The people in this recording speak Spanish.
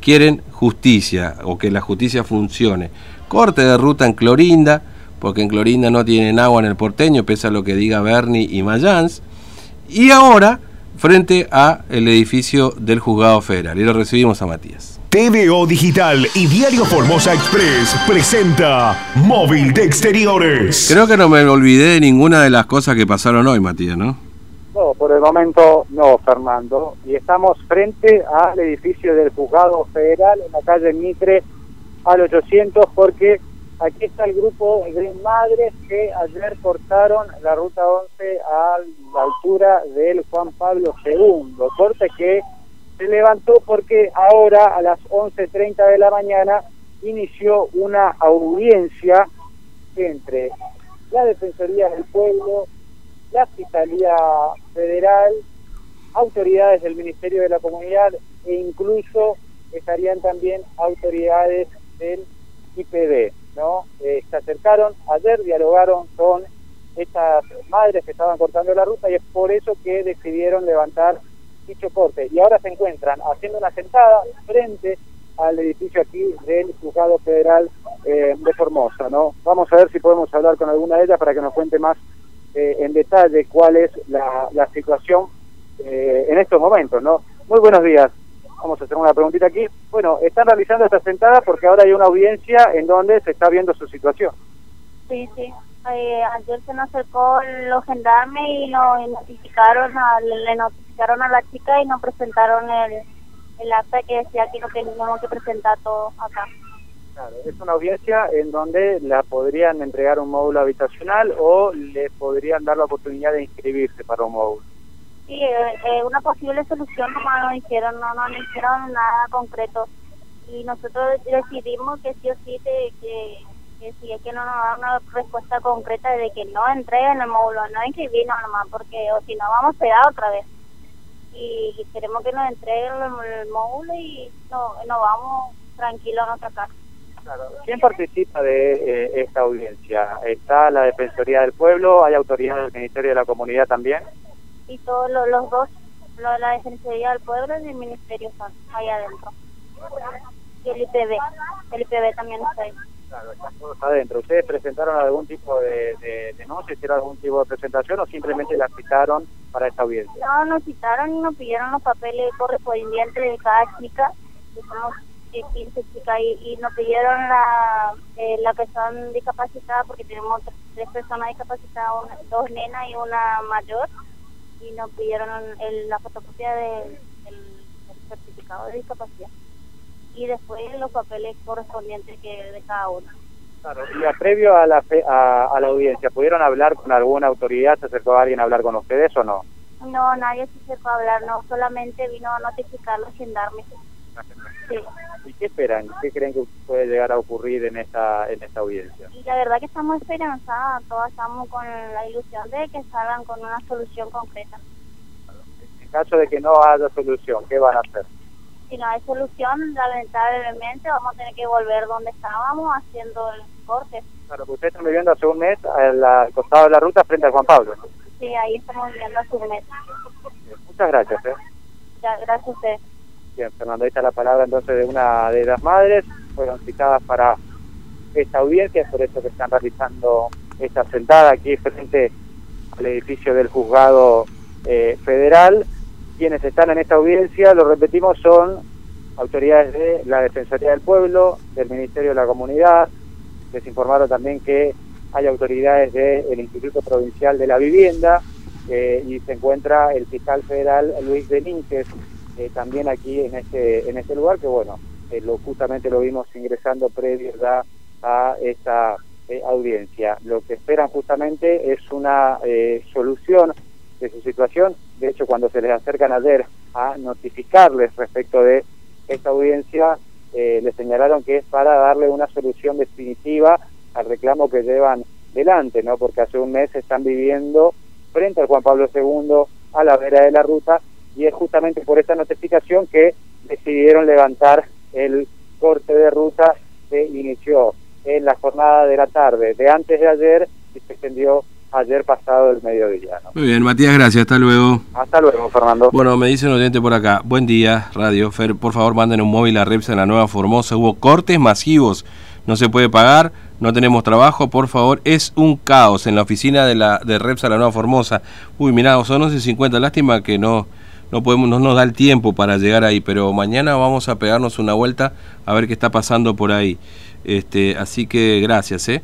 Quieren justicia o que la justicia funcione. Corte de ruta en Clorinda, porque en Clorinda no tienen agua en el porteño, pese a lo que diga Berni y Mayans. Y ahora, frente al edificio del Juzgado Federal. Y lo recibimos a Matías. TVO Digital y Diario Formosa Express presenta Móvil de Exteriores. Creo que no me olvidé de ninguna de las cosas que pasaron hoy, Matías, ¿no? No, por el momento no, Fernando. Y estamos frente al edificio del Juzgado Federal en la calle Mitre al 800, porque aquí está el grupo de madres que ayer cortaron la ruta 11 a la altura del Juan Pablo II. Corte que se levantó porque ahora a las 11:30 de la mañana inició una audiencia entre la Defensoría del Pueblo, la Fiscalía Federal, autoridades del Ministerio de la Comunidad e incluso estarían también autoridades del IPD, ¿no? Se acercaron ayer, dialogaron con estas madres que estaban cortando la ruta y es por eso que decidieron levantar dicho corte. Y ahora se encuentran haciendo una sentada frente al edificio aquí del Juzgado Federal de Formosa, ¿no? Vamos a ver si podemos hablar con alguna de ellas para que nos cuente más en detalle cuál es la situación en estos momentos, ¿no? Muy buenos días. Vamos a hacer una preguntita aquí. Bueno, están realizando esta sentada porque ahora hay una audiencia en donde se está viendo su situación. Sí, sí. Ayer se nos acercó los gendarmes y nos notificaron a la chica y nos presentaron el acta que decía que no teníamos que presentar todo acá. Claro, es una audiencia en donde la podrían entregar un módulo habitacional o le podrían dar la oportunidad de inscribirse para un módulo. Sí, una posible solución nomás nos dijeron, no hicieron nada concreto. Y nosotros decidimos que sí o sí, que si es que no nos dan una respuesta concreta de que no entreguen el módulo, no inscribirnos nomás, porque o si no vamos pegados otra vez. Y queremos que nos entreguen el módulo y no vamos tranquilos a nuestra casa. Claro. ¿Quién participa de esta audiencia? ¿Está la Defensoría del Pueblo? ¿Hay autoridades del Ministerio de la Comunidad también? Y todos los dos, la Defensoría del Pueblo y el Ministerio están ahí adentro. Y el IPB también está ahí. Claro, están todos adentro. ¿Ustedes presentaron algún tipo de denuncia, hicieron algún tipo de presentación o simplemente la citaron para esta audiencia? No, nos citaron y nos pidieron los papeles correspondientes de cada chica, que somos 15 chicas, y nos pidieron la persona discapacitada porque tenemos tres personas discapacitadas, dos nenas y una mayor, y nos pidieron la fotocopia del certificado de discapacidad y después los papeles correspondientes de cada una. Claro, y previo a la audiencia, ¿pudieron hablar con alguna autoridad? ¿Se acercó a alguien a hablar con ustedes o no? No, nadie se acercó a hablar, no, solamente vino a notificar los gendarmes. Sí. ¿Y qué esperan? ¿Qué creen que puede llegar a ocurrir en esta audiencia? Y la verdad que estamos esperanzadas, todas estamos con la ilusión de que salgan con una solución concreta. En caso de que no haya solución, ¿qué van a hacer? Si no hay solución, lamentablemente vamos a tener que volver donde estábamos haciendo el corte. Claro, ustedes están viviendo hace un mes al costado de la ruta frente a Juan Pablo. Sí, ahí estamos viviendo hace un mes. Muchas gracias. Ya, gracias a usted. Bien, Fernando, ahí está la palabra entonces de una de las madres, fueron citadas para esta audiencia, es por eso que están realizando esta sentada aquí frente al edificio del Juzgado Federal. Quienes están en esta audiencia, lo repetimos, son autoridades de la Defensoría del Pueblo, del Ministerio de la Comunidad, les informaron también que hay autoridades del Instituto Provincial de la Vivienda y se encuentra el fiscal federal Luis Benítez, también aquí en este lugar, que bueno, justamente lo vimos ingresando previo a esta audiencia. Lo que esperan justamente es una solución de su situación. De hecho, cuando se les acercan ayer a notificarles respecto de esta audiencia, les señalaron que es para darle una solución definitiva al reclamo que llevan delante, ¿no? Porque hace un mes están viviendo frente al Juan Pablo II, a la vera de la ruta, y es justamente por esta notificación que decidieron levantar el corte de ruta que inició en la jornada de la tarde de antes de ayer y se extendió ayer pasado el mediodía, ¿no? Muy bien, Matías, gracias. Hasta luego. Hasta luego, Fernando. Bueno, me dice un oyente por acá. Buen día, Radio Fer. Por favor, manden un móvil a Repsa en la Nueva Formosa. Hubo cortes masivos. No se puede pagar. No tenemos trabajo. Por favor, es un caos en la oficina de Repsa en la Nueva Formosa. Uy, mirá, son 11:50. Lástima que no nos da el tiempo para llegar ahí. Pero mañana vamos a pegarnos una vuelta a ver qué está pasando por ahí. Así que gracias,